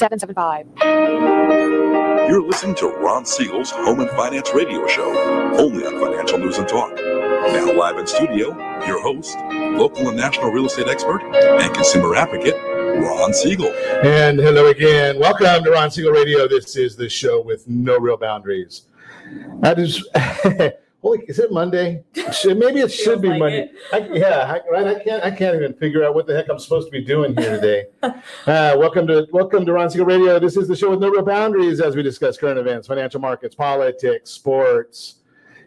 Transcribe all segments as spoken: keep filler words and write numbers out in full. seven seven five. You're listening to Ron Siegel's Home and Finance Radio Show, only on Financial News and Talk. Now live in studio, your host, local and national real estate expert, and consumer advocate, Ron Siegel. And hello again. Welcome to Ron Siegel Radio. This is the show with no real boundaries. That is... Holy, is it Monday? Should, maybe it should be like Monday. I, yeah, I, right. I can't. I can't even figure out what the heck I'm supposed to be doing here today. Uh, welcome to Welcome to Ron Siegel Radio. This is the show with no real boundaries, as we discuss current events, financial markets, politics, sports,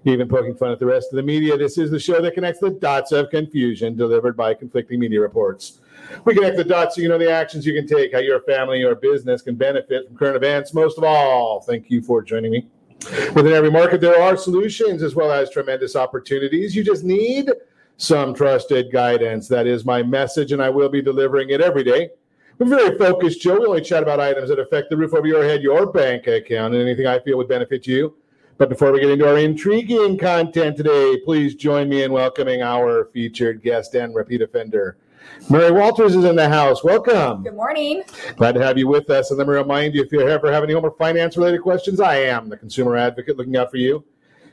even poking fun at the rest of the media. This is the show that connects the dots of confusion delivered by conflicting media reports. We connect the dots so you know the actions you can take, how your family or business can benefit from current events. Most of all, thank you for joining me. Within every market, there are solutions as well as tremendous opportunities. You just need some trusted guidance. That is my message, and I will be delivering it every day. We're very focused, Joe. We only chat about items that affect the roof over your head, your bank account, and anything I feel would benefit you. But before we get into our intriguing content today, please join me in welcoming our featured guest and repeat offender. Mary Walters is in the house. Welcome. Good morning. Glad to have you with us. And let me remind you, if you ever have any home or finance-related questions, I am the consumer advocate looking out for you.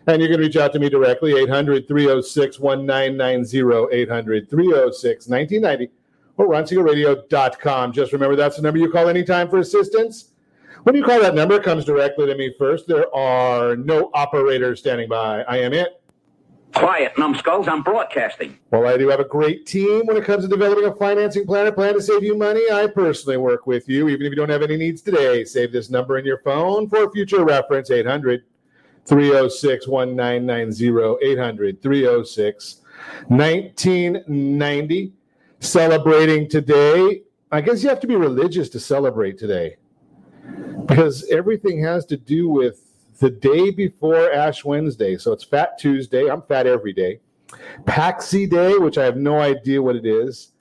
And you can reach out to me directly, eight hundred, three oh six, nineteen ninety, eight hundred, three oh six, nineteen ninety, or Ron Siegel Radio dot com. Just remember, that's the number you call anytime for assistance. When you call that number, it comes directly to me first. There are no operators standing by. I am it. Quiet, numbskulls, I'm broadcasting. Well, I do have a great team when it comes to developing a financing plan, a plan to save you money. I personally work with you, even if you don't have any needs today. Save this number in your phone for future reference, eight hundred, three oh six, nineteen ninety, eight hundred, three oh six, nineteen ninety. Celebrating today. I guess you have to be religious to celebrate today, because everything has to do with the day before Ash Wednesday. So it's Fat Tuesday. I'm fat every day. Paxi Day, which I have no idea what it is.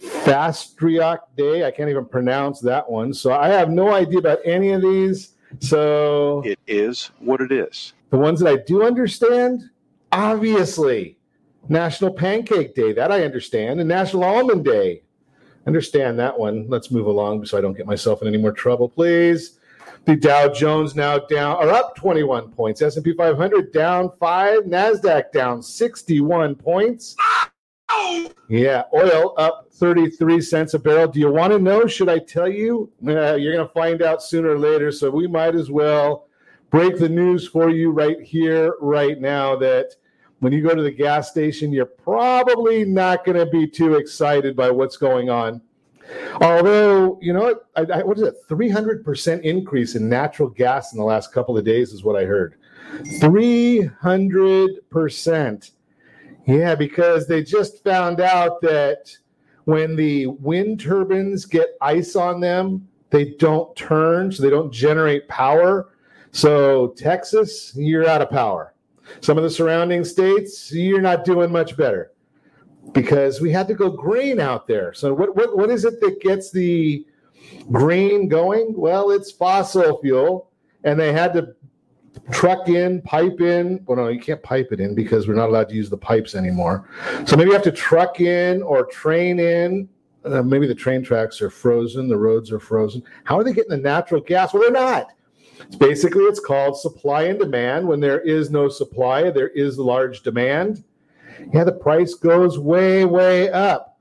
Fastriac Day. I can't even pronounce that one. So I have no idea about any of these. So it is what it is. The ones that I do understand, obviously. National Pancake Day. That I understand. And National Almond Day. Understand that one. Let's move along so I don't get myself in any more trouble, please. The Dow Jones now down or up twenty-one points. S and P five hundred down five. NASDAQ down sixty-one points. Yeah, oil up thirty-three cents a barrel. Do you want to know? Should I tell you? Uh, you're going to find out sooner or later, so we might as well break the news for you right here, right now, that when you go to the gas station, you're probably not going to be too excited by what's going on. Although, you know, I, I, what is it? three hundred percent increase in natural gas in the last couple of days is what I heard. three hundred percent. Yeah, because they just found out that when the wind turbines get ice on them, they don't turn, so they don't generate power. So Texas, you're out of power. Some of the surrounding states, you're not doing much better, because we had to go grain out there. So what, what what is it that gets the grain going? Well, it's fossil fuel, and they had to truck in, pipe in. Well, no, you can't pipe it in because we're not allowed to use the pipes anymore. So maybe you have to truck in or train in. Uh, maybe the train tracks are frozen. The roads are frozen. How are they getting the natural gas? Well, they're not. It's basically, it's called supply and demand. When there is no supply, there is large demand. Yeah, the price goes way, way up.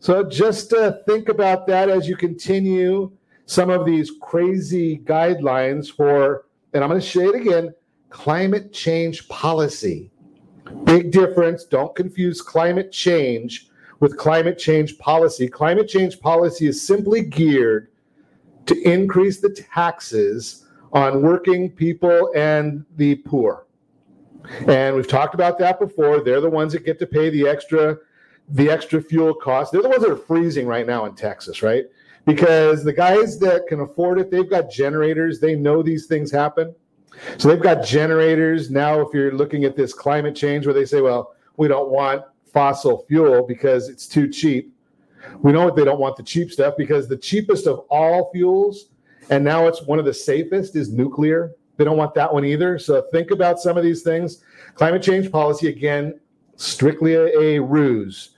So just uh, think about that as you continue some of these crazy guidelines for, and I'm going to say it again, climate change policy. Big difference. Don't confuse climate change with climate change policy. Climate change policy is simply geared to increase the taxes on working people and the poor. And we've talked about that before. They're the ones that get to pay the extra the extra fuel costs. They're the ones that are freezing right now in Texas, right? Because the guys that can afford it, they've got generators. They know these things happen. So they've got generators. Now, if you're looking at this climate change where they say, well, we don't want fossil fuel because it's too cheap. We know they don't want the cheap stuff, because the cheapest of all fuels, and now it's one of the safest, is nuclear. They don't want that one either. So think about some of these things. Climate change policy, again, strictly a, a ruse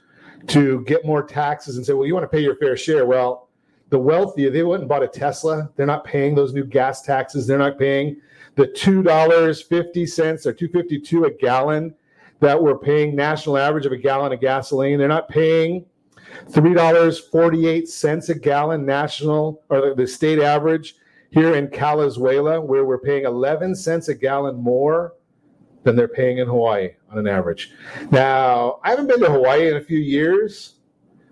to get more taxes and say, well, you want to pay your fair share. Well, the wealthy, they went and bought a Tesla. They're not paying those new gas taxes. They're not paying the two dollars and fifty cents or two fifty-two a gallon that we're paying national average of a gallon of gasoline. They're not paying three dollars and forty-eight cents a gallon national or the state average here in Calizuela, where we're paying eleven cents a gallon more than they're paying in Hawaii on an average. Now, I haven't been to Hawaii in a few years,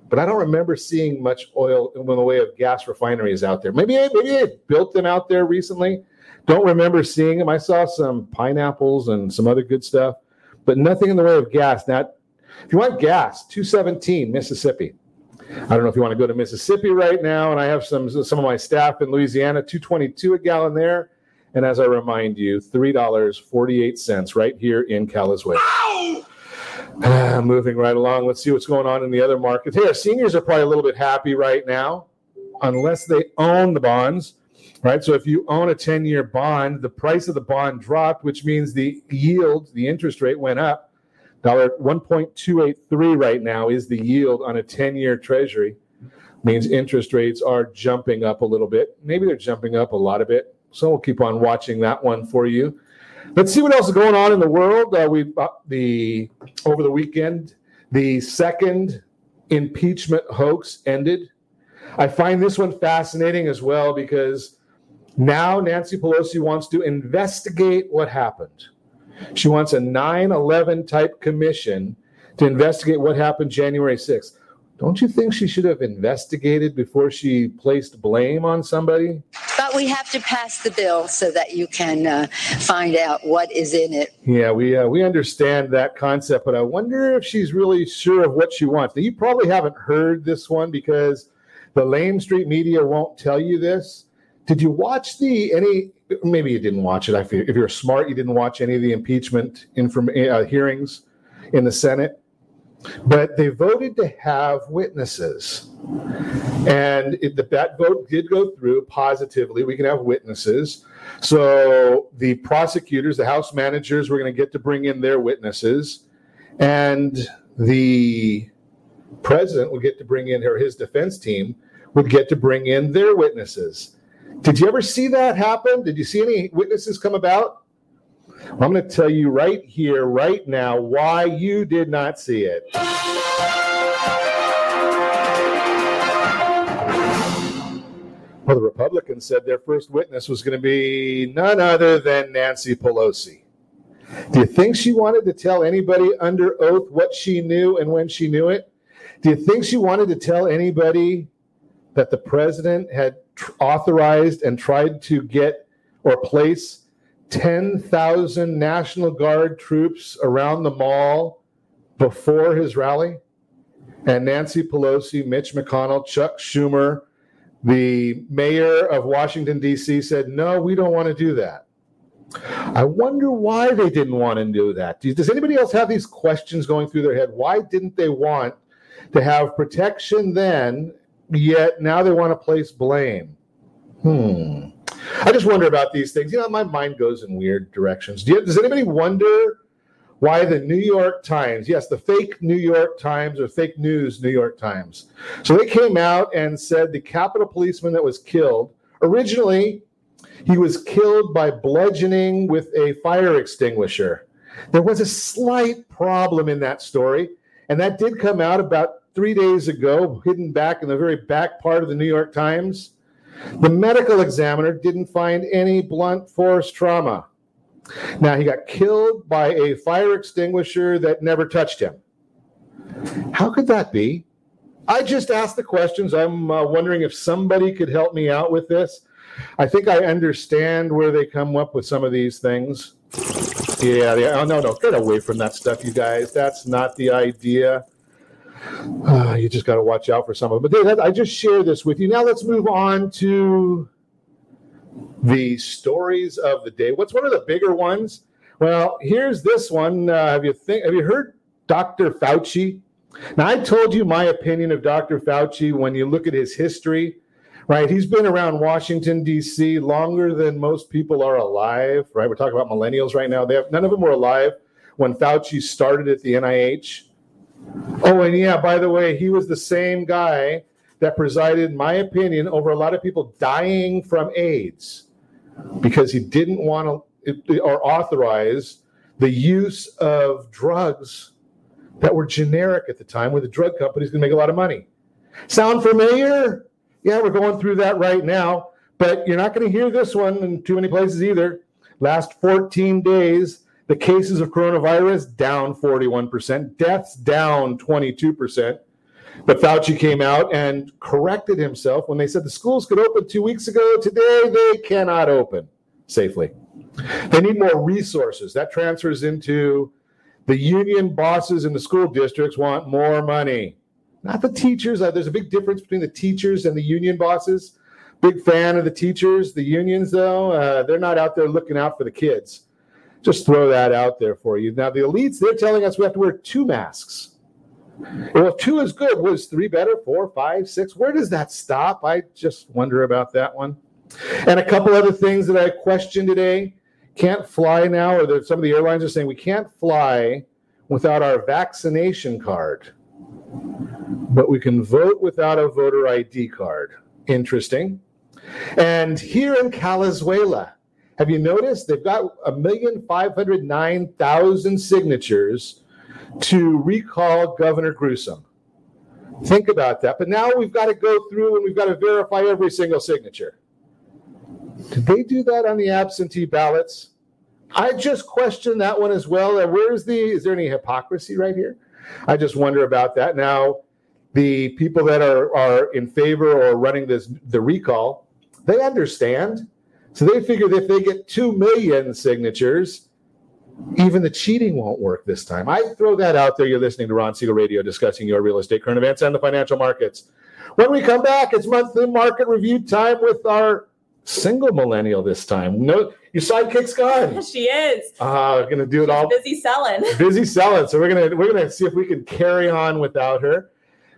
but I don't remember seeing much oil in the way of gas refineries out there. Maybe I, maybe I built them out there recently. Don't remember seeing them. I saw some pineapples and some other good stuff, but nothing in the way of gas. Now, if you want gas, two seventeen Mississippi. I don't know if you want to go to Mississippi right now, and I have some some of my staff in Louisiana, two twenty-two a gallon there. And as I remind you, three dollars and forty-eight cents right here in Calizuela. Uh, moving right along, let's see what's going on in the other markets. Hey, our seniors are probably a little bit happy right now, unless they own the bonds, right? So if you own a ten-year bond, the price of the bond dropped, which means the yield, the interest rate went up. one point two eight three right now is the yield on a ten-year treasury. Means interest rates are jumping up a little bit. Maybe they're jumping up a lot of it. So we'll keep on watching that one for you. Let's see what else is going on in the world. Uh, we uh, the over the weekend, the second impeachment hoax ended. I find this one fascinating as well because now Nancy Pelosi wants to investigate what happened. She wants a nine eleven type commission to investigate what happened January sixth. Don't you think she should have investigated before she placed blame on somebody? But we have to pass the bill so that you can uh, find out what is in it. Yeah, we uh, we understand that concept, but I wonder if she's really sure of what she wants. Now, you probably haven't heard this one because the Lame Street media won't tell you this. Did you watch the any? Maybe you didn't watch it. I feel if you're smart, you didn't watch any of the impeachment inform, uh, hearings in the Senate. But they voted to have witnesses, and it, that vote did go through positively. We can have witnesses. So the prosecutors, the House managers, were going to get to bring in their witnesses, and the president would get to bring in, or his defense team would get to bring in their witnesses. Did you ever see that happen? Did you see any witnesses come about? Well, I'm going to tell you right here, right now, why you did not see it. Well, the Republicans said their first witness was going to be none other than Nancy Pelosi. Do you think she wanted to tell anybody under oath what she knew and when she knew it? Do you think she wanted to tell anybody that the president had tr- authorized and tried to get or place ten thousand National Guard troops around the mall before his rally? And Nancy Pelosi, Mitch McConnell, Chuck Schumer, the mayor of Washington, D C said, no, we don't want to do that. I wonder why they didn't want to do that. Does anybody else have these questions going through their head? Why didn't they want to have protection then, yet now they want to place blame? Hmm. I just wonder about these things. You know, my mind goes in weird directions. Do you, does anybody wonder why the New York Times, yes, the fake New York Times or fake news New York Times. So they came out and said the Capitol policeman that was killed, originally he was killed by bludgeoning with a fire extinguisher. There was a slight problem in that story, and that did come out about three days ago, hidden back in the very back part of the New York Times. The medical examiner didn't find any blunt force trauma. Now, he got killed by a fire extinguisher that never touched him. How could that be? I just asked the questions. I'm uh, wondering if somebody could help me out with this. I think I understand where they come up with some of these things. Yeah, yeah. Oh, no, no. Get away from that stuff, you guys. That's not the idea. Uh, you just got to watch out for some of them. But that, I just share this with you. Now let's move on to the stories of the day. What's one of the bigger ones? Well, here's this one. Uh, have you think? Have you heard Doctor Fauci? Now, I told you my opinion of Doctor Fauci when you look at his history, right? He's been around Washington, D C longer than most people are alive, right? We're talking about millennials right now. They have, none of them were alive when Fauci started at the N I H. Oh, and yeah, by the way, he was the same guy that presided, in my opinion, over a lot of people dying from AIDS because he didn't want to or authorize the use of drugs that were generic at the time, where the drug companies can make a lot of money. Sound familiar? Yeah, we're going through that right now, but you're not going to hear this one in too many places either. Last fourteen days, the cases of coronavirus down forty-one percent, deaths down twenty-two percent. But Fauci came out and corrected himself when they said the schools could open two weeks ago. Today, they cannot open safely. They need more resources. That transfers into the union bosses in the school districts want more money. Not the teachers. There's a big difference between the teachers and the union bosses. Big fan of the teachers. The unions, though, uh, they're not out there looking out for the kids. Just throw that out there for you. Now, the elites, they're telling us we have to wear two masks. Well, if two is good, was three better, four, five, six? Where does that stop? I just wonder about that one. And a couple other things that I questioned today. Can't fly now, or some of the airlines are saying we can't fly without our vaccination card, but we can vote without a voter I D card. Interesting. And here in Calizuela, have you noticed they've got one million five hundred nine thousand signatures to recall Governor Newsom? Think about that. But now we've got to go through and we've got to verify every single signature. Did they do that on the absentee ballots? I just question that one as well. Where's the? Is there any hypocrisy right here? I just wonder about that. Now, the people that are, are in favor or running this the recall, they understand. So they figured if they get two million signatures, even the cheating won't work this time. I throw that out there. You're listening to Ron Siegel Radio, discussing your real estate, current events, and the financial markets. When we come back, it's monthly market review time with our single millennial this time. No, your sidekick's gone. She is. Uh, we're gonna do it. She's all busy selling. Busy selling. So we're gonna we're gonna see if we can carry on without her.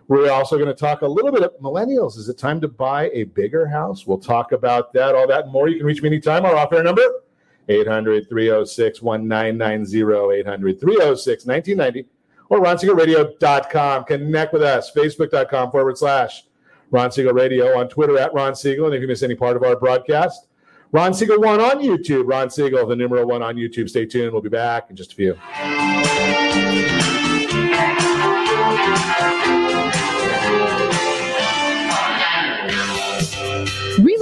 We're also gonna talk a little bit of millennials. Is it time to buy a bigger house? We'll talk about that, all that and more. You can reach me anytime. Our off-air number eight hundred, three oh six, nineteen ninety, eight hundred, three oh six, nineteen ninety, or ron siegel radio dot com. Connect with us, facebook dot com forward slash Ron Siegel Radio, on Twitter at Ron Siegel. And if you miss any part of our broadcast, Ron Siegel one on YouTube. Ron Siegel, the numeral one on YouTube. Stay tuned. We'll be back in just a few. Real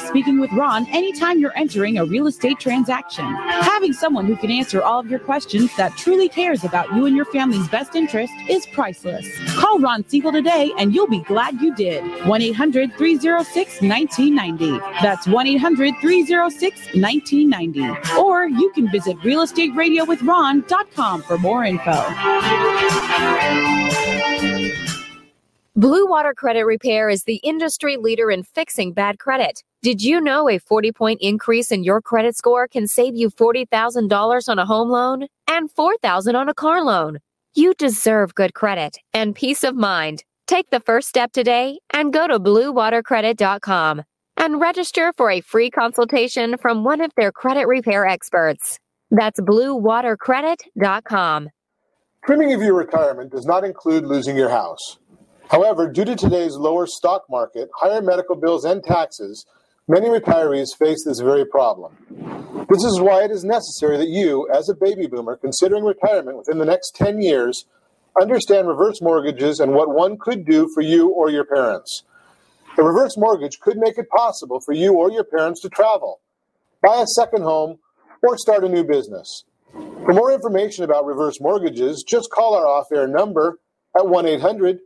speaking with Ron anytime you're entering a real estate transaction. Having someone who can answer all of your questions that truly cares about you and your family's best interest is priceless. Call Ron Siegel today and you'll be glad you did. one eight hundred, three oh six, nineteen ninety. That's one eight hundred, three oh six, nineteen ninety. Or you can visit real estate radio with ron dot com for more info. Blue Water Credit Repair is the industry leader in fixing bad credit. Did you know a forty-point increase in your credit score can save you forty thousand dollars on a home loan and four thousand dollars on a car loan? You deserve good credit and peace of mind. Take the first step today and go to blue water credit dot com and register for a free consultation from one of their credit repair experts. That's blue water credit dot com. Trimming of your retirement does not include losing your house. However, due to today's lower stock market, higher medical bills, and taxes, many retirees face this very problem. This is why it is necessary that you, as a baby boomer considering retirement within the next ten years, understand reverse mortgages and what one could do for you or your parents. A reverse mortgage could make it possible for you or your parents to travel, buy a second home, or start a new business. For more information about reverse mortgages, just call our off-air number at one eight hundred,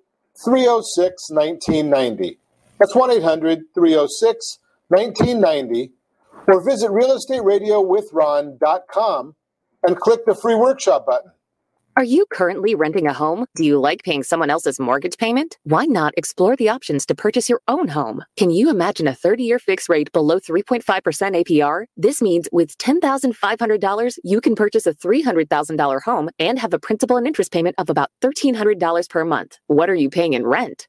three oh six, nineteen ninety. That's one eight hundred, three oh six, nineteen ninety, or visit real estate radio with ron dot com and click the free workshop button. Are you currently renting a home? Do you like paying someone else's mortgage payment? Why not explore the options to purchase your own home? Can you imagine a thirty-year fixed rate below three point five percent A P R? This means with ten thousand five hundred dollars, you can purchase a three hundred thousand dollars home and have a principal and interest payment of about one thousand three hundred dollars per month. What are you paying in rent?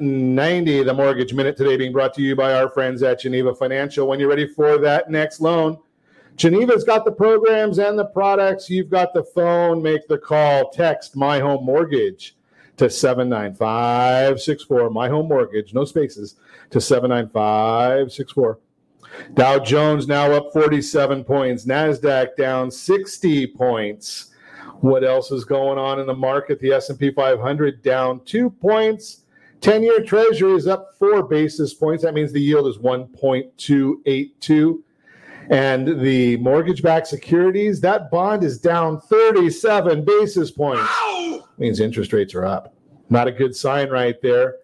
ninety, the Mortgage Minute today being brought to you by our friends at Geneva Financial. When you're ready for that next loan, Geneva's got the programs and the products. You've got the phone. Make the call. Text My Home Mortgage to seven nine five six four. My Home Mortgage, no spaces, to seven nine five six four. Dow Jones now up forty-seven points. NASDAQ down sixty points. What else is going on in the market? The S and P five hundred down two points. ten-year Treasury is up four basis points. That means the yield is one point two eight two. And the mortgage-backed securities, that bond is down thirty-seven basis points. Ow! Means interest rates are up. Not a good sign right there.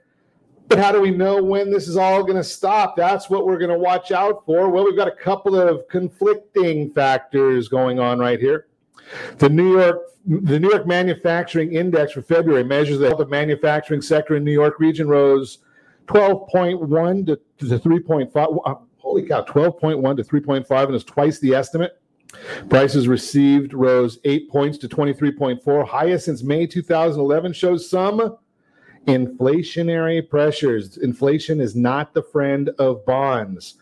But how do we know when this is all going to stop? That's what we're going to watch out for. Well, we've got a couple of conflicting factors going on right here. The New York the New York Manufacturing Index for February measures the health of manufacturing sector in New York region rose twelve point one to, to three point five. Holy cow, twelve point one to three point five, and it's twice the estimate. Prices received rose eight points to twenty-three point four, highest since May two thousand eleven, shows some inflationary pressures. Inflation is not the friend of bonds.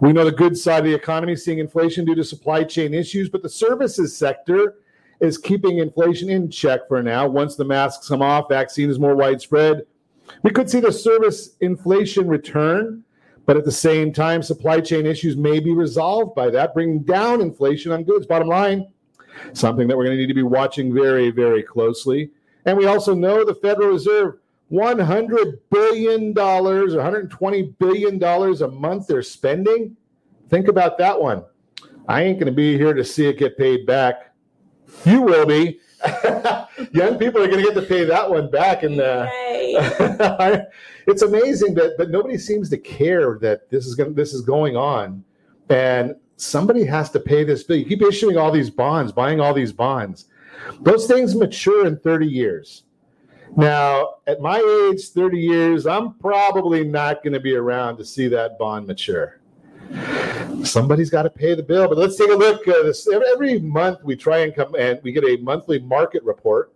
We know the good side of the economy is seeing inflation due to supply chain issues, but the services sector is keeping inflation in check for now. Once the masks come off, vaccine is more widespread, we could see the service inflation return, but at the same time, supply chain issues may be resolved by that, bringing down inflation on goods. Bottom line, something that we're going to need to be watching very, very closely. And we also know the Federal Reserve, one hundred billion dollars or one hundred twenty billion dollars a month they're spending. Think about that one. I ain't going to be here to see it get paid back. You will be. Young people are going to get to pay that one back. And uh, it's amazing that, but nobody seems to care that this is going, this is going on, and somebody has to pay this bill. You keep issuing all these bonds, buying all these bonds. Those things mature in thirty years. Now, at my age, thirty years, I'm probably not going to be around to see that bond mature. Somebody's got to pay the bill. But let's take a look. Uh, this, every month we try and come and we get a monthly market report.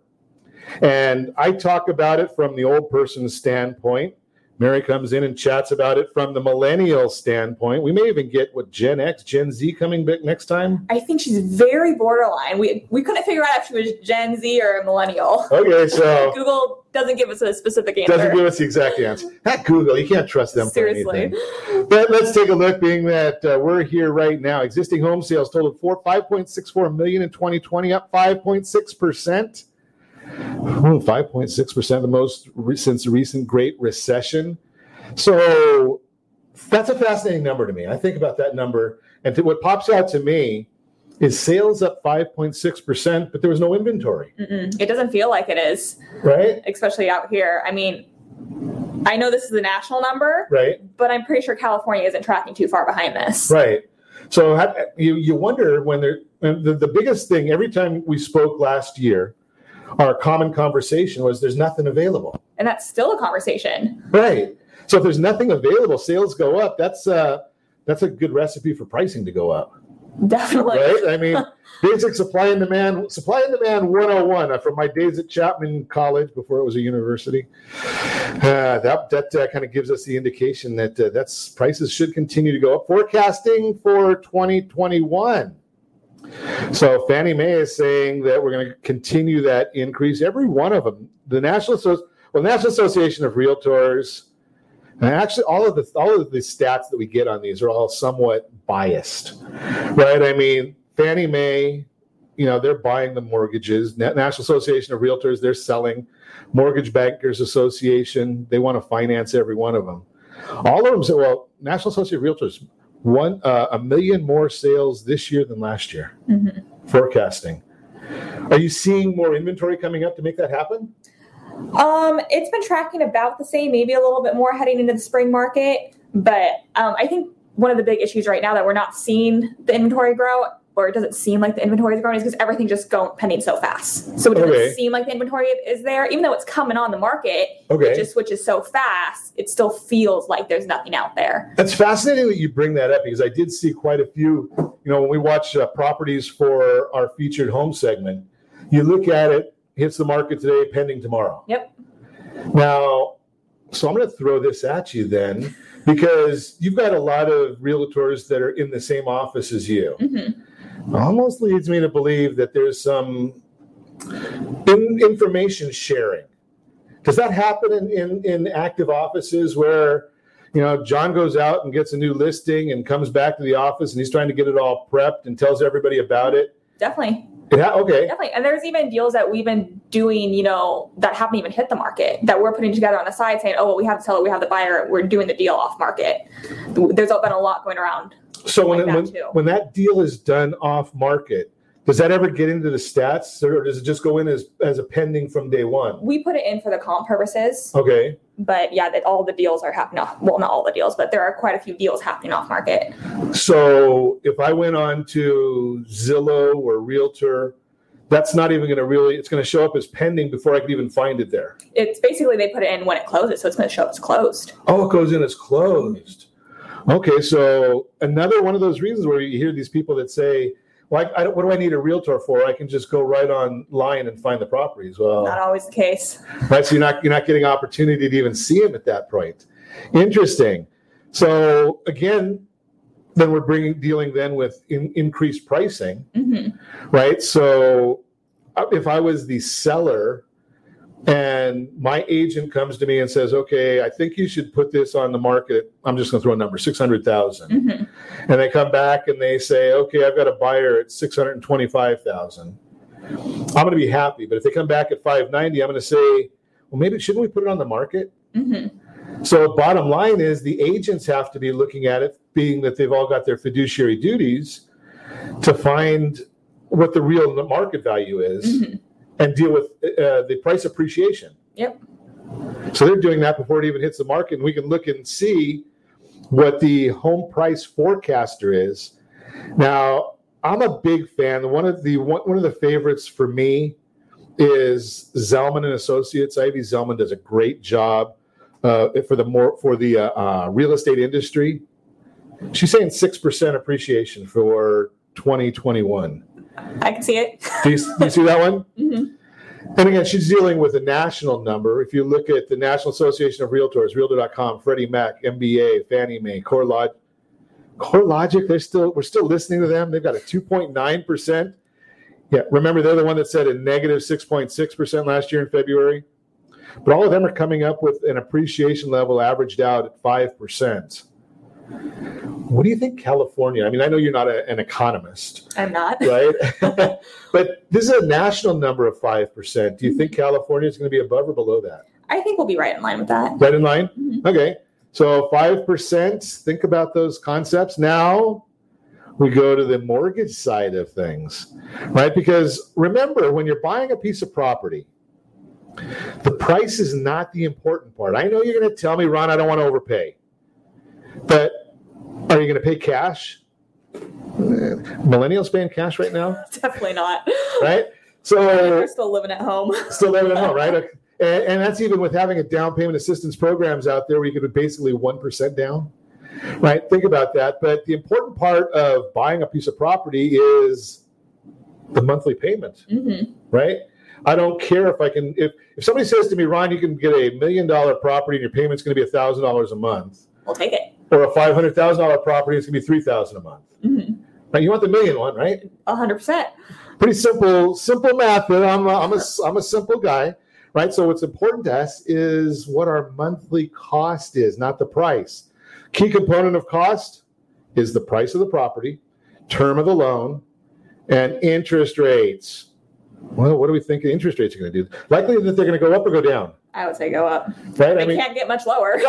And I talk about it from the old person's standpoint. Mary comes in and chats about it from the millennial standpoint. We may even get what Gen X, Gen Z coming back next time. I think she's very borderline. We we couldn't figure out if she was Gen Z or a millennial. Okay, so Google doesn't give us a specific answer. Doesn't give us the exact answer. Not Google. You can't trust them. Seriously. For anything. But let's take a look. Being that uh, we're here right now, existing home sales totaled four five point six four million in twenty twenty, up five point six percent. five point six percent, the most re- since the recent Great Recession. So that's a fascinating number to me. I think about that number, and th- what pops out to me is sales up five point six percent, but there was no inventory. Mm-mm. It doesn't feel like it is, right? Especially out here. I mean, I know this is a national number, right? But I'm pretty sure California isn't tracking too far behind this, right? So how, you, you wonder when they're the, the biggest thing every time we spoke last year, our common conversation was there's nothing available. And that's still a conversation. Right. So if there's nothing available, sales go up. That's uh, that's a good recipe for pricing to go up. Definitely. Right? I mean, basic supply and demand, supply and demand one oh one from my days at Chapman College before it was a university. Uh, that that uh, kind of gives us the indication that uh, that's prices should continue to go up. Forecasting for twenty twenty-one. So Fannie Mae is saying that we're going to continue that increase. Every one of them, the National Associ- well, National Association of Realtors, and actually all of the all of the stats that we get on these are all somewhat biased, right? I mean, Fannie Mae, you know, they're buying the mortgages. National Association of Realtors, they're selling. Mortgage Bankers Association, they want to finance every one of them. All of them say, well, National Association of Realtors, One uh, a million more sales this year than last year. Mm-hmm. Forecasting. Are you seeing more inventory coming up to make that happen? Um, it's been tracking about the same, maybe a little bit more heading into the spring market. But um, I think one of the big issues right now that we're not seeing the inventory grow, or it doesn't seem like the inventory is growing, is because everything just go pending so fast. So it doesn't okay. seem like the inventory is there, even though it's coming on the market. Okay. It just switches so fast, it still feels like there's nothing out there. That's fascinating that you bring that up, because I did see quite a few, you know, when we watch uh, properties for our featured home segment, you look at it, hits the market today, pending tomorrow. Yep. Now, so I'm going to throw this at you then, because you've got a lot of realtors that are in the same office as you. Mm-hmm. Almost leads me to believe that there's some in, information sharing. Does that happen in, in, in active offices where, you know, John goes out and gets a new listing and comes back to the office and he's trying to get it all prepped and tells everybody about it? Definitely. Yeah, okay. Definitely. And there's even deals that we've been doing, you know, that haven't even hit the market, that we're putting together on the side saying, oh, well, we have the seller, we have the buyer, we're doing the deal off market. There's been a lot going around. So when, like that when, when that deal is done off market, does that ever get into the stats, or does it just go in as, as a pending from day one? We put it in for the comp purposes. Okay. But yeah, that all the deals are happening off. Well, not all the deals, but there are quite a few deals happening off market. So if I went on to Zillow or Realtor, that's not even going to really, it's going to show up as pending before I could even find it there. It's basically, they put it in when it closes. So it's going to show up as closed. Oh, it goes in as closed. Okay, so another one of those reasons where you hear these people that say, well, I, I don't, what do I need a realtor for? I can just go right online and find the properties. Well, not always the case. Right, so you're not you're not getting opportunity to even see them at that point. Interesting. So again, then we're bringing dealing then with in, increased pricing, mm-hmm. right? So if I was the seller and my agent comes to me and says, okay, I think you should put this on the market. I'm just going to throw a number, six hundred thousand. Mm-hmm. And they come back and they say, okay, I've got a buyer at six hundred twenty-five thousand. I'm going to be happy. But if they come back at five ninety, I'm going to say, well, maybe shouldn't we put it on the market? Mm-hmm. So bottom line is the agents have to be looking at it, being that they've all got their fiduciary duties to find what the real market value is. Mm-hmm. And deal with uh, the price appreciation. Yep. So they're doing that before it even hits the market. And we can look and see what the home price forecaster is. Now, I'm a big fan. One of the one, one of the favorites for me is Zelman and Associates. Ivy Zelman does a great job uh, for the more for the uh, uh, real estate industry. She's saying six percent appreciation for twenty twenty-one. I can see it. do, you, do you see that one? Mm-hmm. And again, she's dealing with a national number. If you look at the National Association of Realtors, Realtor dot com, Freddie Mac, M B A, Fannie Mae, CoreLogic, CoreLogic, they're still we're still listening to them. They've got a two point nine percent. Yeah, remember they're the one that said a negative six point six percent last year in February. But all of them are coming up with an appreciation level averaged out at five percent. What do you think California? I mean, I know you're not a, an economist. I'm not. Right? But this is a national number of five percent. Do you think California is going to be above or below that? I think we'll be right in line with that. Right in line? Mm-hmm. Okay. So five percent, think about those concepts. Now we go to the mortgage side of things, right? Because remember, when you're buying a piece of property, the price is not the important part. I know you're going to tell me, Ron, I don't want to overpay. But are you going to pay cash? millennials paying cash right now? Definitely not. Right? So we're still living at home. Still living at home, right? Okay. And, and that's even with having a down payment assistance programs out there where you could be basically one percent down, right? Think about that. But the important part of buying a piece of property is the monthly payment, mm-hmm. right? I don't care if I can, if, if somebody says to me, Ron, you can get a million dollar property and your payment's going to be one thousand dollars a month. I'll take it. Or a five hundred thousand dollars property, it's going to be three thousand dollars a month. Mm-hmm. Right? You want the million one, right? one hundred percent. Pretty simple, simple math, but I'm a, I'm a, I'm a simple guy. Right. So what's important to us is what our monthly cost is, not the price. Key component of cost is the price of the property, term of the loan, and interest rates. Well, what do we think interest rates are going to do? Likely that they're going to go up or go down. I would say go up. Right. They I mean, can't get much lower.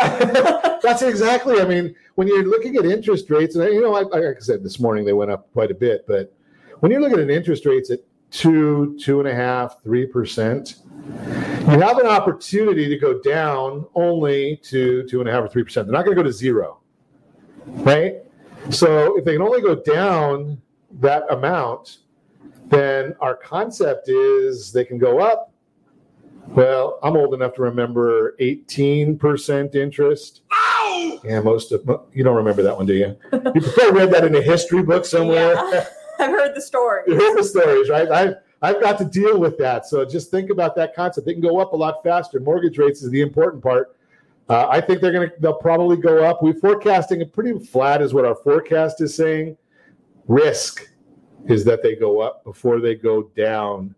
That's exactly. I mean, when you're looking at interest rates, and you know, like I said this morning, they went up quite a bit. But when you're looking at interest rates at two, two and a half, three percent. You have an opportunity to go down only to two and a half or three percent. They're not going to go to zero, right? So if they can only go down that amount, then our concept is they can go up. Well, I'm old enough to remember eighteen percent interest. Ow! Yeah, most of you don't remember that one, do you? You probably read that in a history book somewhere. Yeah, I've heard the story. You heard the stories, right? I've I've got to deal with that. So just think about that concept. They can go up a lot faster. Mortgage rates is the important part. Uh, I think they're going to, they'll probably go up. We're forecasting it pretty flat is what our forecast is saying. Risk is that they go up before they go down.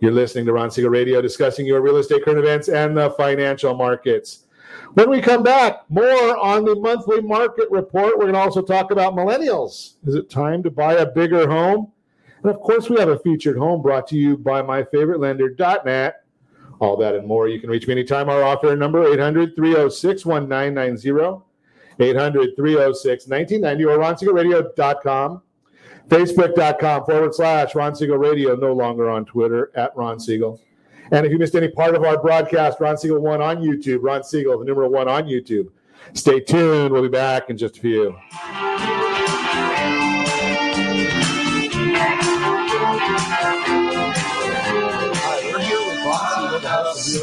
You're listening to Ron Siegel Radio, discussing your real estate, current events, and the financial markets. When we come back, more on the monthly market report. We're going to also talk about millennials. Is it time to buy a bigger home? And, of course, we have a featured home brought to you by my favorite lender dot net. All that and more. You can reach me anytime. Our offer number, eight hundred, three oh six, nineteen ninety, eight hundred, three oh six, nineteen ninety, or ron siegel radio dot com, facebook dot com forward slash Ron Siegel Radio, no longer on Twitter, at Ron Siegel. And if you missed any part of our broadcast, Ron Siegel one on YouTube, Ron Siegel, the number one on YouTube. Stay tuned. We'll be back in just a few. Real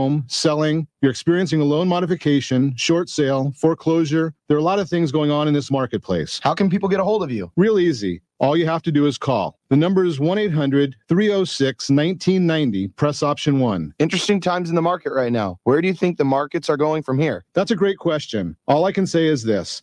Home, selling, you're experiencing a loan modification, short sale, foreclosure. There are a lot of things going on in this marketplace. How can people get a hold of you? Real easy. All you have to do is call. The number is one eight hundred, three oh six, nineteen ninety, press option one. Interesting times in the market right now. Where do you think the markets are going from here? That's a great question. All I can say is this.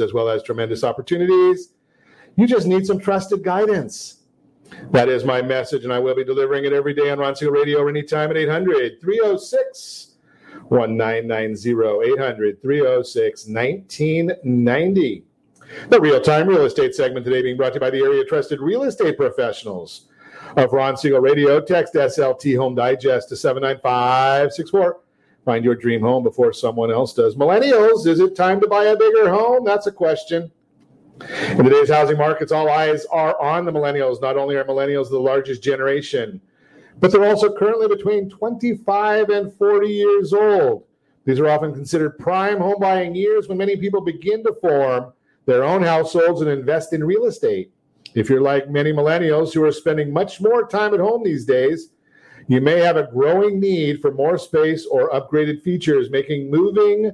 as well as tremendous opportunities. You just need some trusted guidance. That is my message, and I will be delivering it every day on Ron Siegel Radio or anytime at eight hundred three oh six one nine nine zero, eight hundred three oh six one nine nine zero. The real-time real estate segment today being brought to you by the area trusted real estate professionals of Ron Siegel Radio. Text S L T Home Digest to seven nine five six four. Find your dream home before someone else does. Millennials, is it time to buy a bigger home? That's a question. In today's housing markets, all eyes are on the millennials. Not only are millennials the largest generation, but they're also currently between twenty-five and forty years old. These are often considered prime home buying years when many people begin to form their own households and invest in real estate. If you're like many millennials who are spending much more time at home these days, you may have a growing need for more space or upgraded features, making moving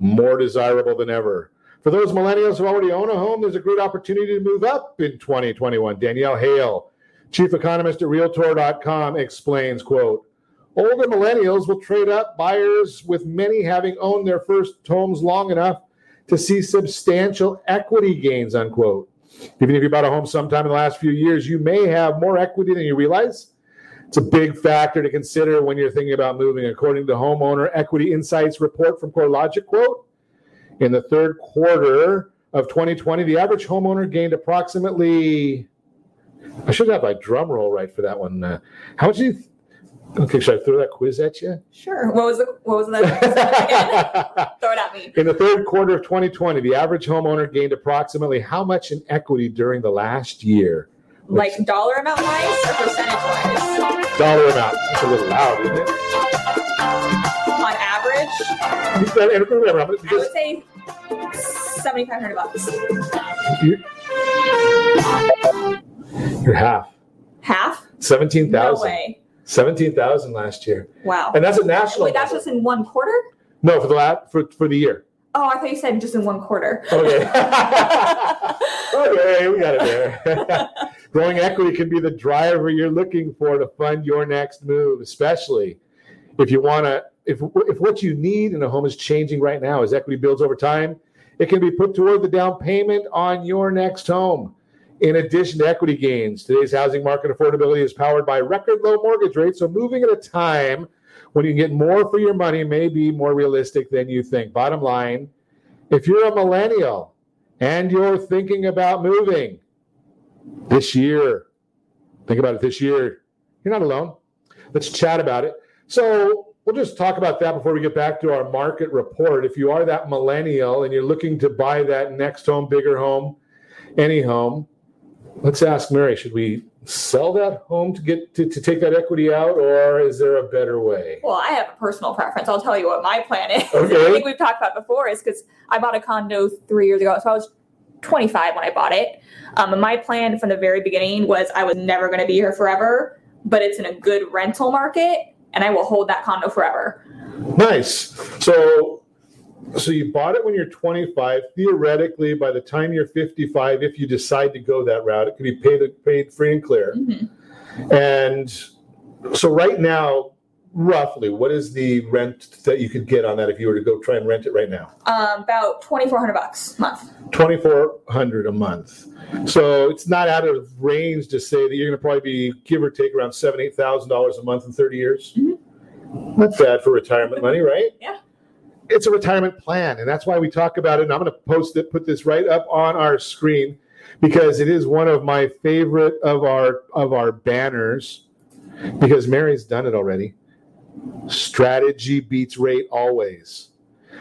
more desirable than ever. For those millennials who already own a home, there's a great opportunity to move up in twenty twenty-one. Danielle Hale, chief economist at Realtor dot com, explains, quote, older millennials will trade up, buyers with many having owned their first homes long enough to see substantial equity gains, unquote. Even if you bought a home sometime in the last few years, you may have more equity than you realize. It's a big factor to consider when you're thinking about moving. According to the Homeowner Equity Insights report from CoreLogic, quote, in the third quarter of twenty twenty, the average homeowner gained approximately, I should have my drum roll right for that one. Uh, how much do you, th- okay, should I throw that quiz at you? Sure. What was the, what was that? Throw it at me. In the third quarter of twenty twenty, the average homeowner gained approximately how much in equity during the last year? Like dollar amount wise or percentage wise? Dollar amount. It's a little loud, isn't it? On average? Not, remember, just, I would say seven thousand five hundred bucks. You're, you're half. Half? seventeen thousand. No way. seventeen thousand last year. Wow. And that's a national. Wait, that's just in one quarter? No, for the lab, for, for the year. Oh, I thought you said just in one quarter. Okay. Okay, we got it there. Growing equity can be the driver you're looking for to fund your next move, especially if you want to. If if what you need in a home is changing right now, as equity builds over time, it can be put toward the down payment on your next home. In addition to equity gains, today's housing market affordability is powered by record low mortgage rates. So moving at a time when you can get more for your money may be more realistic than you think. Bottom line, if you're a millennial and you're thinking about moving this year, think about it this year, you're not alone. Let's chat about it. So we'll just talk about that before we get back to our market report. If you are that millennial and you're looking to buy that next home, bigger home, any home, let's ask Mary, should we sell that home to get to, to take that equity out, or is there a better way? Well, I have a personal preference. I'll tell you what my plan is. Okay. I think we've talked about before is because I bought a condo three years ago. So I was twenty-five when I bought it. Um, and my plan from the very beginning was I was never going to be here forever, but it's in a good rental market and I will hold that condo forever. Nice. So... So you bought it when you're twenty-five. Theoretically, by the time you're fifty-five, if you decide to go that route, it could be paid, paid free and clear. Mm-hmm. And so right now, roughly, what is the rent that you could get on that if you were to go try and rent it right now? Um, about twenty-four hundred bucks a month. twenty-four hundred a month. So it's not out of range to say that you're going to probably be, give or take, around seven thousand dollars, eight thousand dollars a month in thirty years. Mm-hmm. Not bad for retirement money, right? Yeah. It's a retirement plan, and that's why we talk about it. And I'm going to post it, put this right up on our screen, because it is one of my favorite of our of our banners, because Mary's done it already. Strategy beats rate always.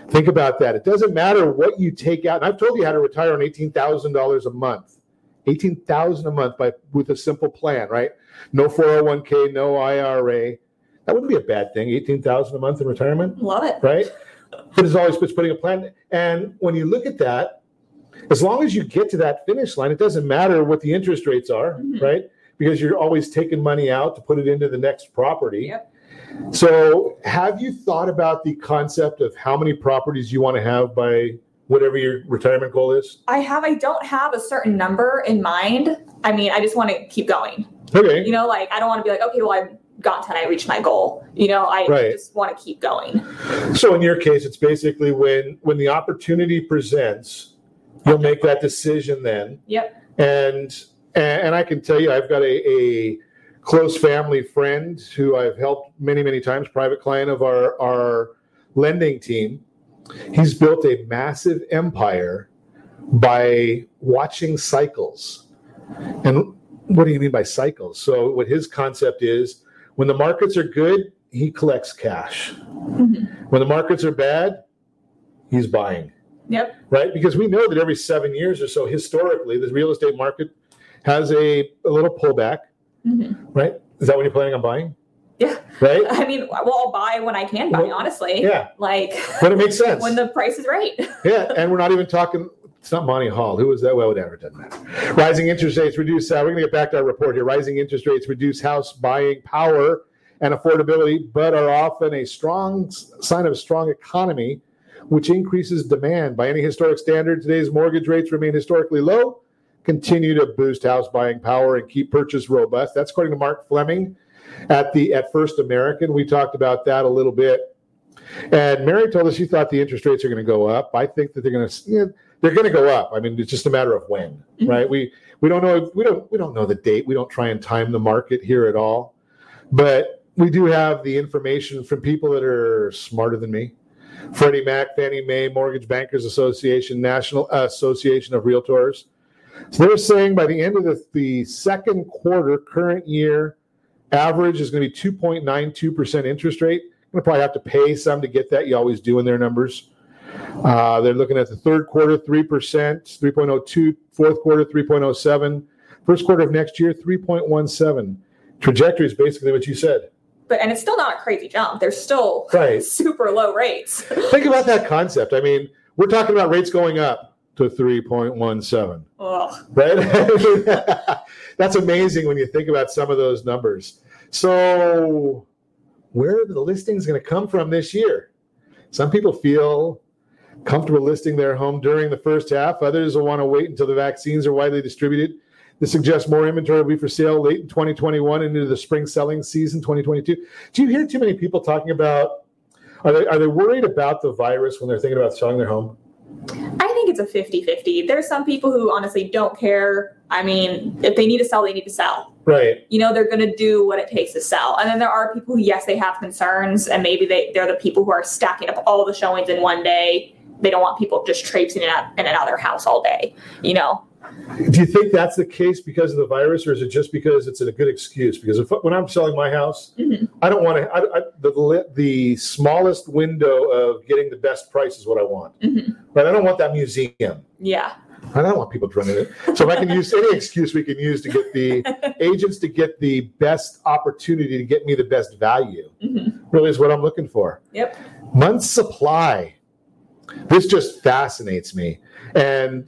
Think about that. It doesn't matter what you take out. And I've told you how to retire on eighteen thousand dollars a month. eighteen thousand dollars a month by with a simple plan, right? No four oh one k, no I R A. That wouldn't be a bad thing. eighteen thousand dollars a month in retirement. Love it. Right? But it's always it's putting a plan. And when you look at that, as long as you get to that finish line, it doesn't matter what the interest rates are, mm-hmm. right? Because you're always taking money out to put it into the next property. Yep. So have you thought about the concept of how many properties you want to have by whatever your retirement goal is? I have. I don't have a certain number in mind. I mean, I just want to keep going. Okay. You know, like I don't want to be like, okay, well, I've got ten. I reached my goal. You know, I right. just want to keep going. So in your case, it's basically when when the opportunity presents, you'll make that decision then. Yep. And and, and I can tell you I've got a a close family friend who I've helped many, many times, private client of our, our lending team. He's built a massive empire by watching cycles. And what do you mean by cycles? So what his concept is, when the markets are good, he collects cash. Mm-hmm. When the markets are bad, he's buying. Yep. Right? Because we know that every seven years or so, historically, the real estate market has a, a little pullback. Mm-hmm. Right? Is that what you're planning on buying? Yeah. Right? I mean, well, I'll buy when I can buy, well, honestly. Yeah. Like, when it makes sense. When the price is right. Yeah. And we're not even talking, it's not Monty Hall. Who was that? Well, whatever. It doesn't matter. Rising interest rates reduce, uh, we're going to get back to our report here. Rising interest rates reduce house buying power and affordability, but are often a strong sign of a strong economy, which increases demand. By any historic standard, today's mortgage rates remain historically low. Continue to boost house buying power and keep purchase robust. That's according to Mark Fleming at the at First American. We talked about that a little bit. And Mary told us she thought the interest rates are going to go up. I think that they're going to you know, they're going to go up. I mean, it's just a matter of when, mm-hmm. right? We we don't know we don't we don't know the date. We don't try and time the market here at all. But we do have the information from people that are smarter than me. Freddie Mac, Fannie Mae, Mortgage Bankers Association, National Association of Realtors. So they're saying by the end of the, the second quarter, current year average is going to be two point nine two percent interest rate. I'm going to probably have to pay some to get that. You always do in their numbers. Uh, they're looking at the third quarter, three percent, three point oh two, fourth quarter, three point oh seven, first quarter of next year, three point one seven. Trajectory is basically what you said. But, and it's still not a crazy jump. They're still right. super low rates. Think about that concept. I mean, we're talking about rates going up to three point one seven. Oh. Right? That's amazing when you think about some of those numbers. So where are the listings going to come from this year? Some people feel comfortable listing their home during the first half. Others will want to wait until the vaccines are widely distributed. This suggests more inventory will be for sale late in twenty twenty-one and into the spring selling season twenty twenty-two. Do you hear too many people talking about, are they, are they worried about the virus when they're thinking about selling their home? I think it's a fifty-fifty. There's some people who honestly don't care. I mean, if they need to sell, they need to sell. Right. You know, they're going to do what it takes to sell. And then there are people who, yes, they have concerns, and maybe they, they're the people who are stacking up all the showings in one day. They don't want people just traipsing in and out of their house all day, you know. Do you think that's the case because of the virus, or is it just because it's a good excuse? Because if, when I'm selling my house, mm-hmm. I don't want to. I, I, the the smallest window of getting the best price is what I want. Mm-hmm. Right? I don't want that museum. Yeah. I don't want people running it. So if I can use any excuse we can use to get the agents to get the best opportunity to get me the best value, mm-hmm. really is what I'm looking for. Yep. Month's supply. This just fascinates me. And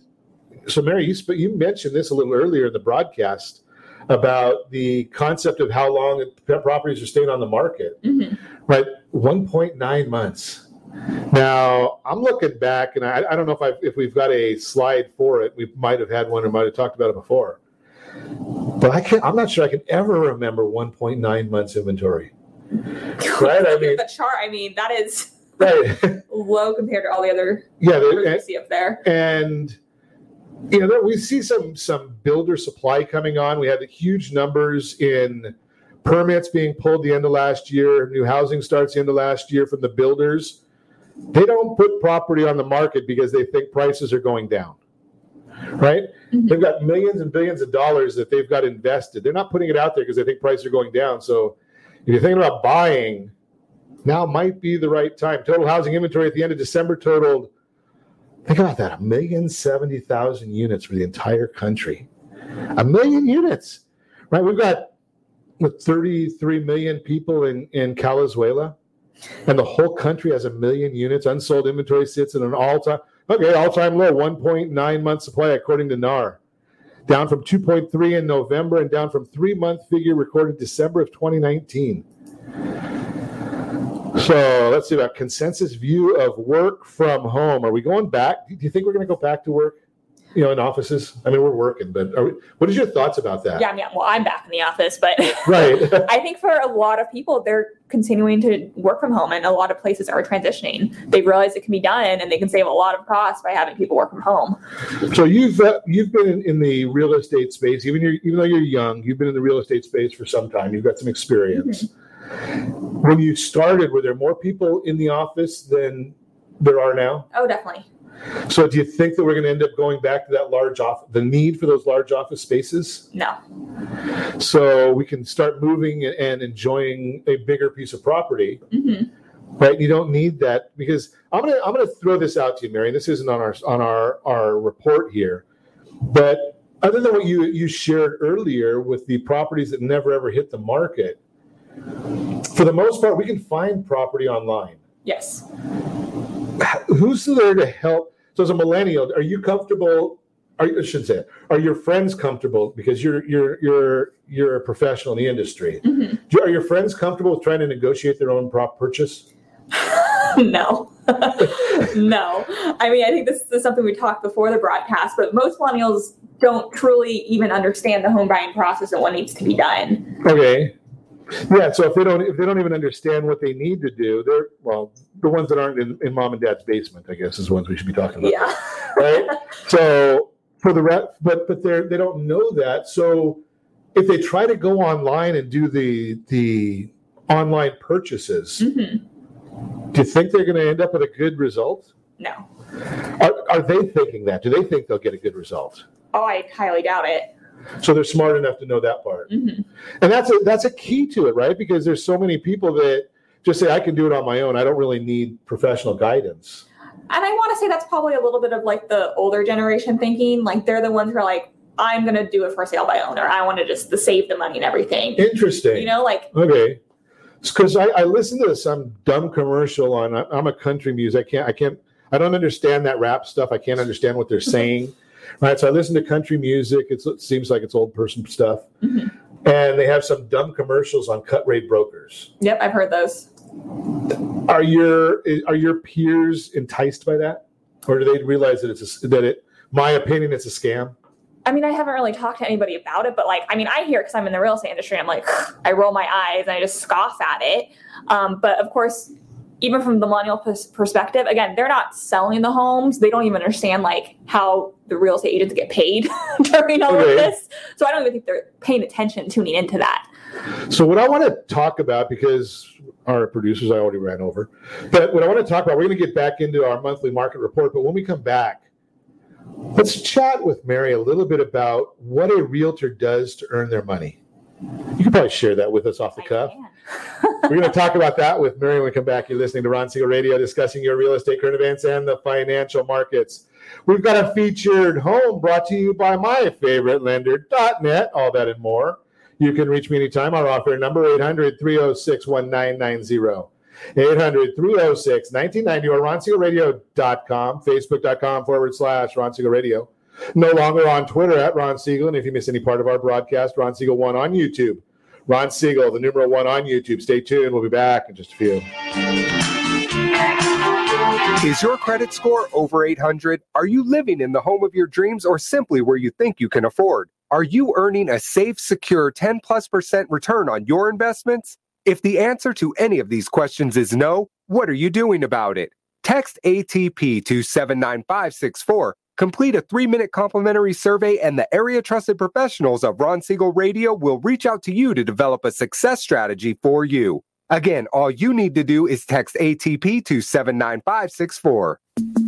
so, Mary, you, sp- you mentioned this a little earlier in the broadcast about the concept of how long properties are staying on the market, mm-hmm. right? one point nine months. Now, I'm looking back, and I, I don't know if I've, if we've got a slide for it. We might have had one or might have talked about it before. But I can't, I'm not sure I can ever remember one point nine months inventory. Right? I mean, the chart, I mean, that is right. low compared to all the other yeah, numbers and, you see up there. And... You know, we see some some builder supply coming on. We had huge numbers in permits being pulled the end of last year. New housing starts the end of last year from the builders. They don't put property on the market because they think prices are going down, right? Mm-hmm. They've got millions and billions of dollars that they've got invested. They're not putting it out there because they think prices are going down. So if you're thinking about buying, now might be the right time. Total housing inventory at the end of December totaled, think about that, one million seventy thousand units for the entire country. A million units, right? We've got with thirty-three million people in, in Calizuela, and the whole country has a million units. Unsold inventory sits at an all-time, okay, all-time low, one point nine month supply according to N A R, down from two point three in November and down from three-month figure recorded December of twenty nineteen. So let's see about consensus view of work from home. Are we going back? Do you think we're going to go back to work? You know, in offices. I mean, we're working, but are we, what is your thoughts about that? Yeah, I mean, well, I'm back in the office, but right. I think for a lot of people, they're continuing to work from home, and a lot of places are transitioning. They realize it can be done, and they can save a lot of costs by having people work from home. So you've uh, you've been in, in the real estate space, even you're, even though you're young, you've been in the real estate space for some time. You've got some experience. Mm-hmm. When you started, were there more people in the office than there are now? Oh, definitely. So do you think that we're going to end up going back to that large office, the need for those large office spaces? No. So we can start moving and enjoying a bigger piece of property, mm-hmm. right? You don't need that, because I'm going to, I'm going to throw this out to you, Mary, and this isn't on our, on our, our report here, but other than what you, you shared earlier with the properties that never, ever hit the market, for the most part, we can find property online. Yes. Who's there to help? So as a millennial, are you comfortable? Are, I should say, are your friends comfortable? Because you're you're you're you're a professional in the industry. Mm-hmm. Do, are your friends comfortable with trying to negotiate their own prop purchase? No, no. I mean, I think this is something we talked before the broadcast, but most millennials don't truly even understand the home buying process and what needs to be done. Okay. Yeah, so if they don't if they don't even understand what they need to do, they're, well, the ones that aren't in, in mom and dad's basement, I guess, is the ones we should be talking about. Yeah. Right? So for the rest, but but they they don't know that. So if they try to go online and do the the online purchases, mm-hmm. do you think they're going to end up with a good result? No. Are are they thinking that? Do they think they'll get a good result? Oh, I highly doubt it. So they're smart enough to know that part. Mm-hmm. And that's a, that's a key to it, right? Because there's so many people that just say, I can do it on my own. I don't really need professional guidance. And I want to say that's probably a little bit of like the older generation thinking. Like they're the ones who are like, I'm going to do it for sale by owner. I want to just the, save the money and everything. Interesting. You know, like. Okay. Because I, I listened to some dumb commercial on, I'm a country music. I can't, I can't, I don't understand that rap stuff. I can't understand what they're saying. Right, so I listen to country music. It's, it seems like it's old person stuff. Mm-hmm. And they have some dumb commercials on cut rate brokers. Yep, I've heard those. Are your are your peers enticed by that? Or do they realize that it's a, that it, my opinion, it's a scam? I mean, I haven't really talked to anybody about it, but like, I mean, I hear it because I'm in the real estate industry. I'm like, I roll my eyes and I just scoff at it. Um, but of course, even from the millennial perspective, again, they're not selling the homes. They don't even understand like how the real estate agents get paid during all okay. of this. So I don't even think they're paying attention, tuning into that. So what I want to talk about, because our producers I already ran over, but what I want to talk about, we're going to get back into our monthly market report. But when we come back, let's chat with Mary a little bit about what a realtor does to earn their money. You can probably share that with us off the cuff. We're going to talk about that with Mary when we come back. You're listening to Ron Siegel Radio, discussing your real estate, current events, and the financial markets. We've got a featured home brought to you by my favorite lender dot net, all that and more. You can reach me anytime. Our offer number, eight hundred, three oh six, nineteen ninety, eight hundred, three oh six, nineteen ninety, or ron siegel radio dot com, facebook.com forward slash Ron Siegel Radio. No longer on Twitter at Ron Siegel. And if you miss any part of our broadcast, Ron Siegel one on YouTube. Ron Siegel, the numeral one on YouTube. Stay tuned. We'll be back in just a few. Is your credit score over eight hundred? Are you living in the home of your dreams or simply where you think you can afford? Are you earning a safe, secure ten plus percent return on your investments? If the answer to any of these questions is no, what are you doing about it? Text A T P to seven nine five six four. Complete a three-minute complimentary survey, and the area-trusted professionals of Ron Siegel Radio will reach out to you to develop a success strategy for you. Again, all you need to do is text A T P to seven nine five six four.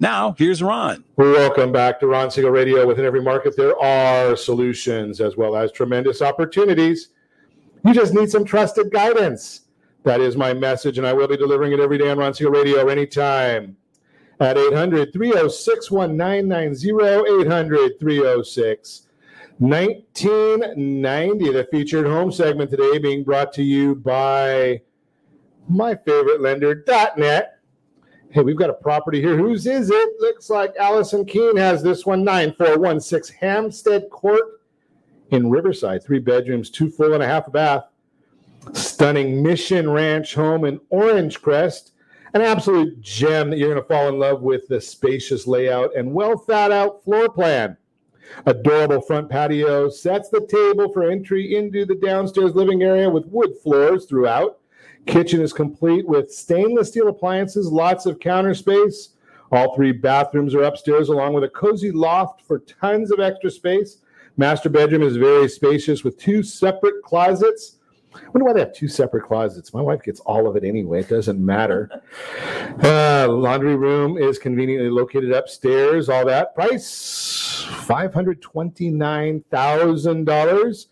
Now, here's Ron. Welcome back to Ron Siegel Radio. Within every market, there are solutions as well as tremendous opportunities. You just need some trusted guidance. That is my message, and I will be delivering it every day on Ron Siegel Radio anytime at eight hundred three oh six one nine nine oh, eight hundred three oh six one nine nine oh. The featured home segment today being brought to you by my favorite lender dot net. Hey, we've got a property here. Whose is it? Looks like Allison Keene has this one, nine four one six Hampstead Court in Riverside. Three bedrooms, two full and a half a bath. Stunning Mission Ranch home in Orange Crest. An absolute gem that you're going to fall in love with. The spacious layout and well thought out floor plan. Adorable front patio sets the table for entry into the downstairs living area with wood floors throughout. Kitchen is complete with stainless steel appliances, lots of counter space. All three bathrooms are upstairs, along with a cozy loft for tons of extra space. Master bedroom is very spacious with two separate closets. I wonder why they have two separate closets. My wife gets all of it anyway. It doesn't matter. Uh, laundry room is conveniently located upstairs. All that. Price, five hundred twenty-nine thousand dollars.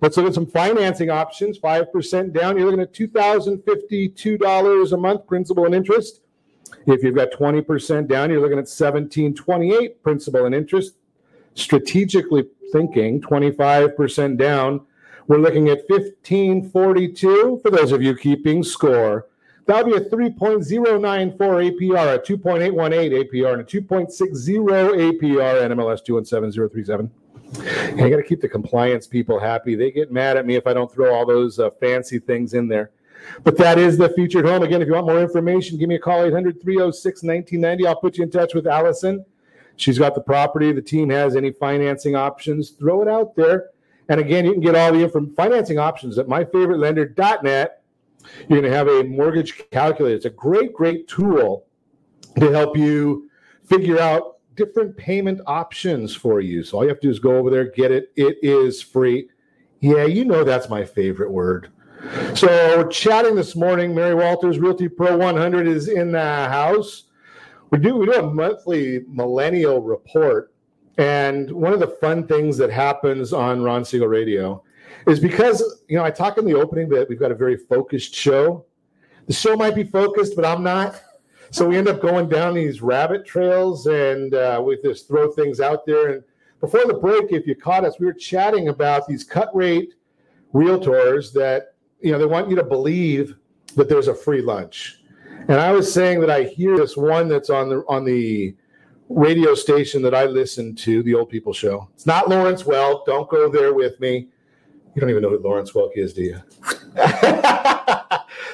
Let's look at some financing options. five percent down, you're looking at two thousand fifty-two dollars a month, principal and interest. If you've got twenty percent down, you're looking at one thousand seven hundred twenty-eight dollars principal and interest. Strategically thinking, twenty-five percent down, we're looking at one thousand five hundred forty-two dollars for those of you keeping score. That would be a three point oh nine four A P R, a two point eight one eight A P R, and a two point six oh A P R, and N M L S two one seven oh three seven. And I got to keep the compliance people happy. They get mad at me if I don't throw all those uh, fancy things in there. But that is the featured home. Again, if you want more information, give me a call, eight hundred three oh six one nine nine oh. I'll put you in touch with Allison. She's got the property. The team has any financing options. Throw it out there. And again, you can get all the info- financing options at my favorite lender dot net. You're going to have a mortgage calculator. It's a great, great tool to help you figure out different payment options for you. So all you have to do is go over there, get it. It is free. Yeah, you know that's my favorite word. So we're chatting this morning. Mary Walters, Realty Pro one hundred, is in the house. We do we do a monthly millennial report, and one of the fun things that happens on Ron Siegel Radio is because, you know, I talk in the opening that we've got a very focused show. The show might be focused, but I'm not. So we end up going down these rabbit trails, and uh, we just throw things out there. And before the break, if you caught us, we were chatting about these cut-rate realtors that, you know, they want you to believe that there's a free lunch. And I was saying that I hear this one that's on the on the radio station that I listen to, the Old People Show. It's not Lawrence Welk. Don't go there with me. You don't even know who Lawrence Welk is, do you?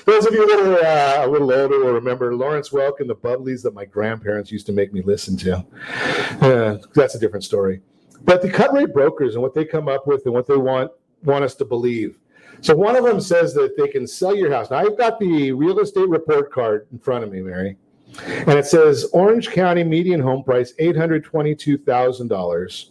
Those of you that are uh, a little older will remember Lawrence Welk and the Bubblies that my grandparents used to make me listen to. Uh, that's a different story. But the cut-rate brokers and what they come up with and what they want want us to believe. So one of them says that they can sell your house. Now, I've got the real estate report card in front of me, Mary, and it says Orange County median home price, eight hundred twenty-two thousand dollars.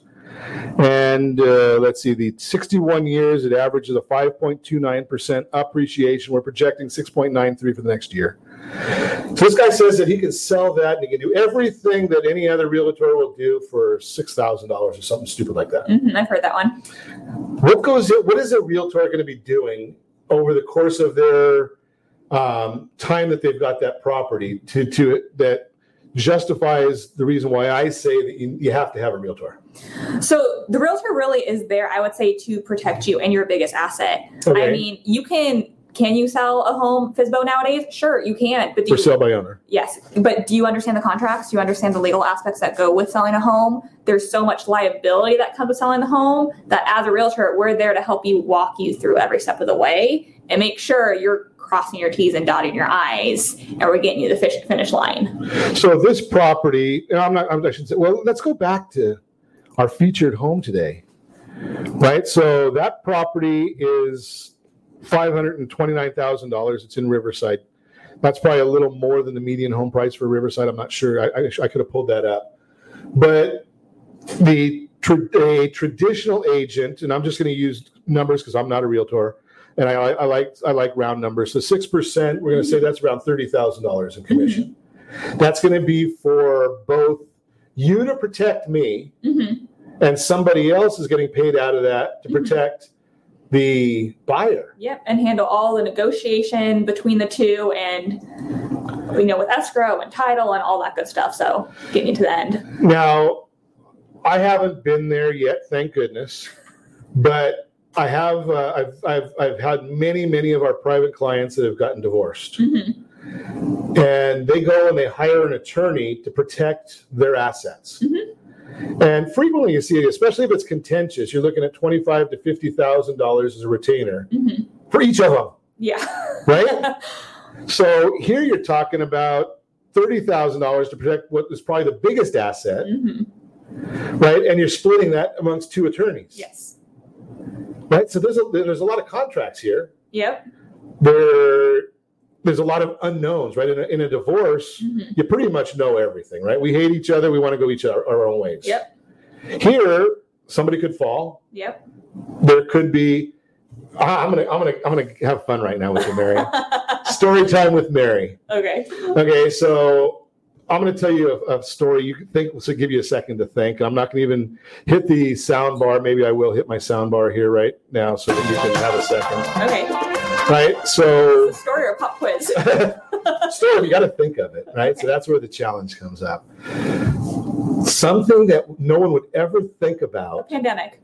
And uh, let's see, the sixty-one years, it averages a five point two nine percent appreciation. We're projecting six point nine three for the next year. So this guy says that he can sell that and he can do everything that any other realtor will do for six thousand dollars or something stupid like that. Mm-hmm, I've heard that one. What goes? What is a realtor going to be doing over the course of their um, time that they've got that property to to that justifies the reason why I say that you, you have to have a realtor? So the realtor really is there, I would say, to protect you and your biggest asset. Okay. I mean, you can can you sell a home F S B O nowadays? Sure, you can. But do for you, sell by owner. Yes, but do you understand the contracts? Do you understand the legal aspects that go with selling a home? There's so much liability that comes with selling the home that as a realtor, we're there to help you walk you through every step of the way and make sure you're crossing your T's and dotting your I's, and we're getting you to the finish line. So this property, and I'm not, I shouldn't say, well, let's go back to our featured home today, right? So that property is five hundred twenty-nine thousand dollars. It's in Riverside. That's probably a little more than the median home price for Riverside. I'm not sure. I, I, I could have pulled that up. But the tra- a traditional agent, and I'm just going to use numbers because I'm not a realtor, and I, I like I like round numbers. So six percent, we're going to say that's around thirty thousand dollars in commission. Mm-hmm. That's going to be for both you to protect me, mm-hmm. and somebody else is getting paid out of that to protect mm-hmm. the buyer. Yep, and handle all the negotiation between the two, and you know, with escrow and title and all that good stuff. So getting to the end. Now, I haven't been there yet, thank goodness, but I have. Uh, I've. I've. I've had many, many of our private clients that have gotten divorced, mm-hmm. and they go and they hire an attorney to protect their assets. Mm-hmm. And frequently, you see it, especially if it's contentious. You're looking at twenty-five to fifty thousand dollars as a retainer mm-hmm. for each of them. Yeah. Right. So here you're talking about thirty thousand dollars to protect what is probably the biggest asset, mm-hmm. right? And you're splitting that amongst two attorneys. Yes. Right, so there's a there's a lot of contracts here. Yep. There, there's a lot of unknowns, right? In a, in a divorce, mm-hmm. you pretty much know everything, right? We hate each other. We want to go each other our own ways. Yep. Here, somebody could fall. Yep. There could be. Ah, I'm gonna I'm gonna I'm gonna have fun right now with you, Mary. Story time with Mary. Okay. Okay, so I'm going to tell you a, a story. You can think, so give you a second to think. I'm not going to even hit the sound bar. Maybe I will hit my sound bar here right now so that you can have a second. Okay. Right? So. It's a story or a pop quiz? Story, you got to think of it, right? Okay. So that's where the challenge comes up. Something that no one would ever think about. A pandemic.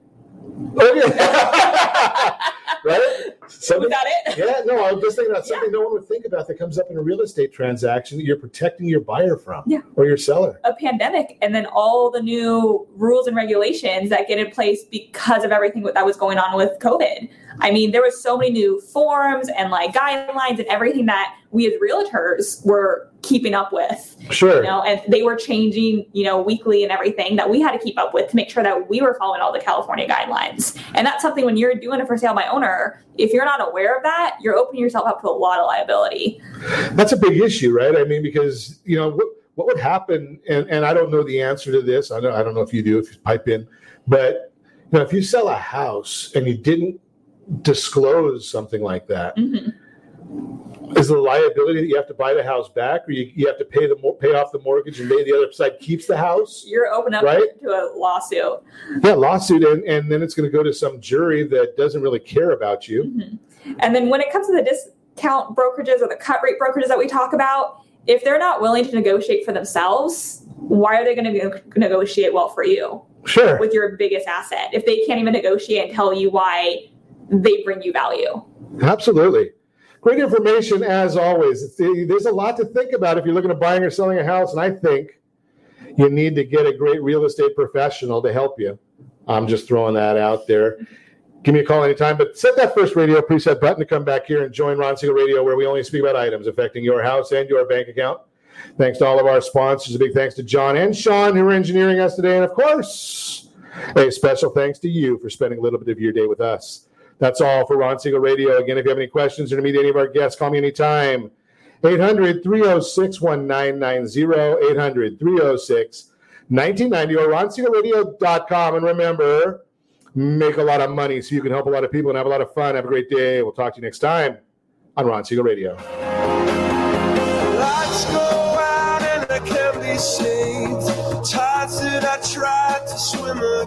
Oh, yeah. Right? Something, without it? Yeah, no, I was just thinking about something yeah. no one would think about that comes up in a real estate transaction that you're protecting your buyer from yeah. or your seller. A pandemic, and then all the new rules and regulations that get in place because of everything that was going on with COVID. I mean, there was so many new forms and like guidelines and everything that we as realtors were keeping up with. Sure. You know, and they were changing, you know, weekly and everything that we had to keep up with to make sure that we were following all the California guidelines. And that's something when you're doing a for sale by owner, if you're not aware of that, you're opening opening yourself up to a lot of liability. That's a big issue, right? I mean, because, you know, what, what would happen, and, and I don't know the answer to this. I don't, I don't know if you do, if you pipe in. But, you know, if you sell a house and you didn't disclose something like that, mm-hmm. Is the liability that you have to buy the house back, or you, you have to pay the pay off the mortgage, and maybe the other side keeps the house? You're open up right? to a lawsuit. Yeah, lawsuit, and, and then it's going to go to some jury that doesn't really care about you. Mm-hmm. And then when it comes to the discount brokerages or the cut rate brokerages that we talk about, if they're not willing to negotiate for themselves, why are they going to negotiate well for you? Sure. With your biggest asset, if they can't even negotiate and tell you why they bring you value. Absolutely. Great information, as always. It's, there's a lot to think about if you're looking at buying or selling a house, and I think you need to get a great real estate professional to help you. I'm just throwing that out there. Give me a call anytime, but set that first radio preset button to come back here and join Ron Siegel Radio, where we only speak about items affecting your house and your bank account. Thanks to all of our sponsors. A big thanks to John and Sean, who are engineering us today, and, of course, a special thanks to you for spending a little bit of your day with us. That's all for Ron Siegel Radio. Again, if you have any questions or to meet any of our guests, call me anytime. eight hundred, three oh six, nineteen ninety, eight hundred, three oh six, nineteen ninety, or ron siegel radio dot com. And remember, make a lot of money so you can help a lot of people and have a lot of fun. Have a great day. We'll talk to you next time on Ron Siegel Radio. Lights go out and I can't be saved. Tides that I tried to swim again.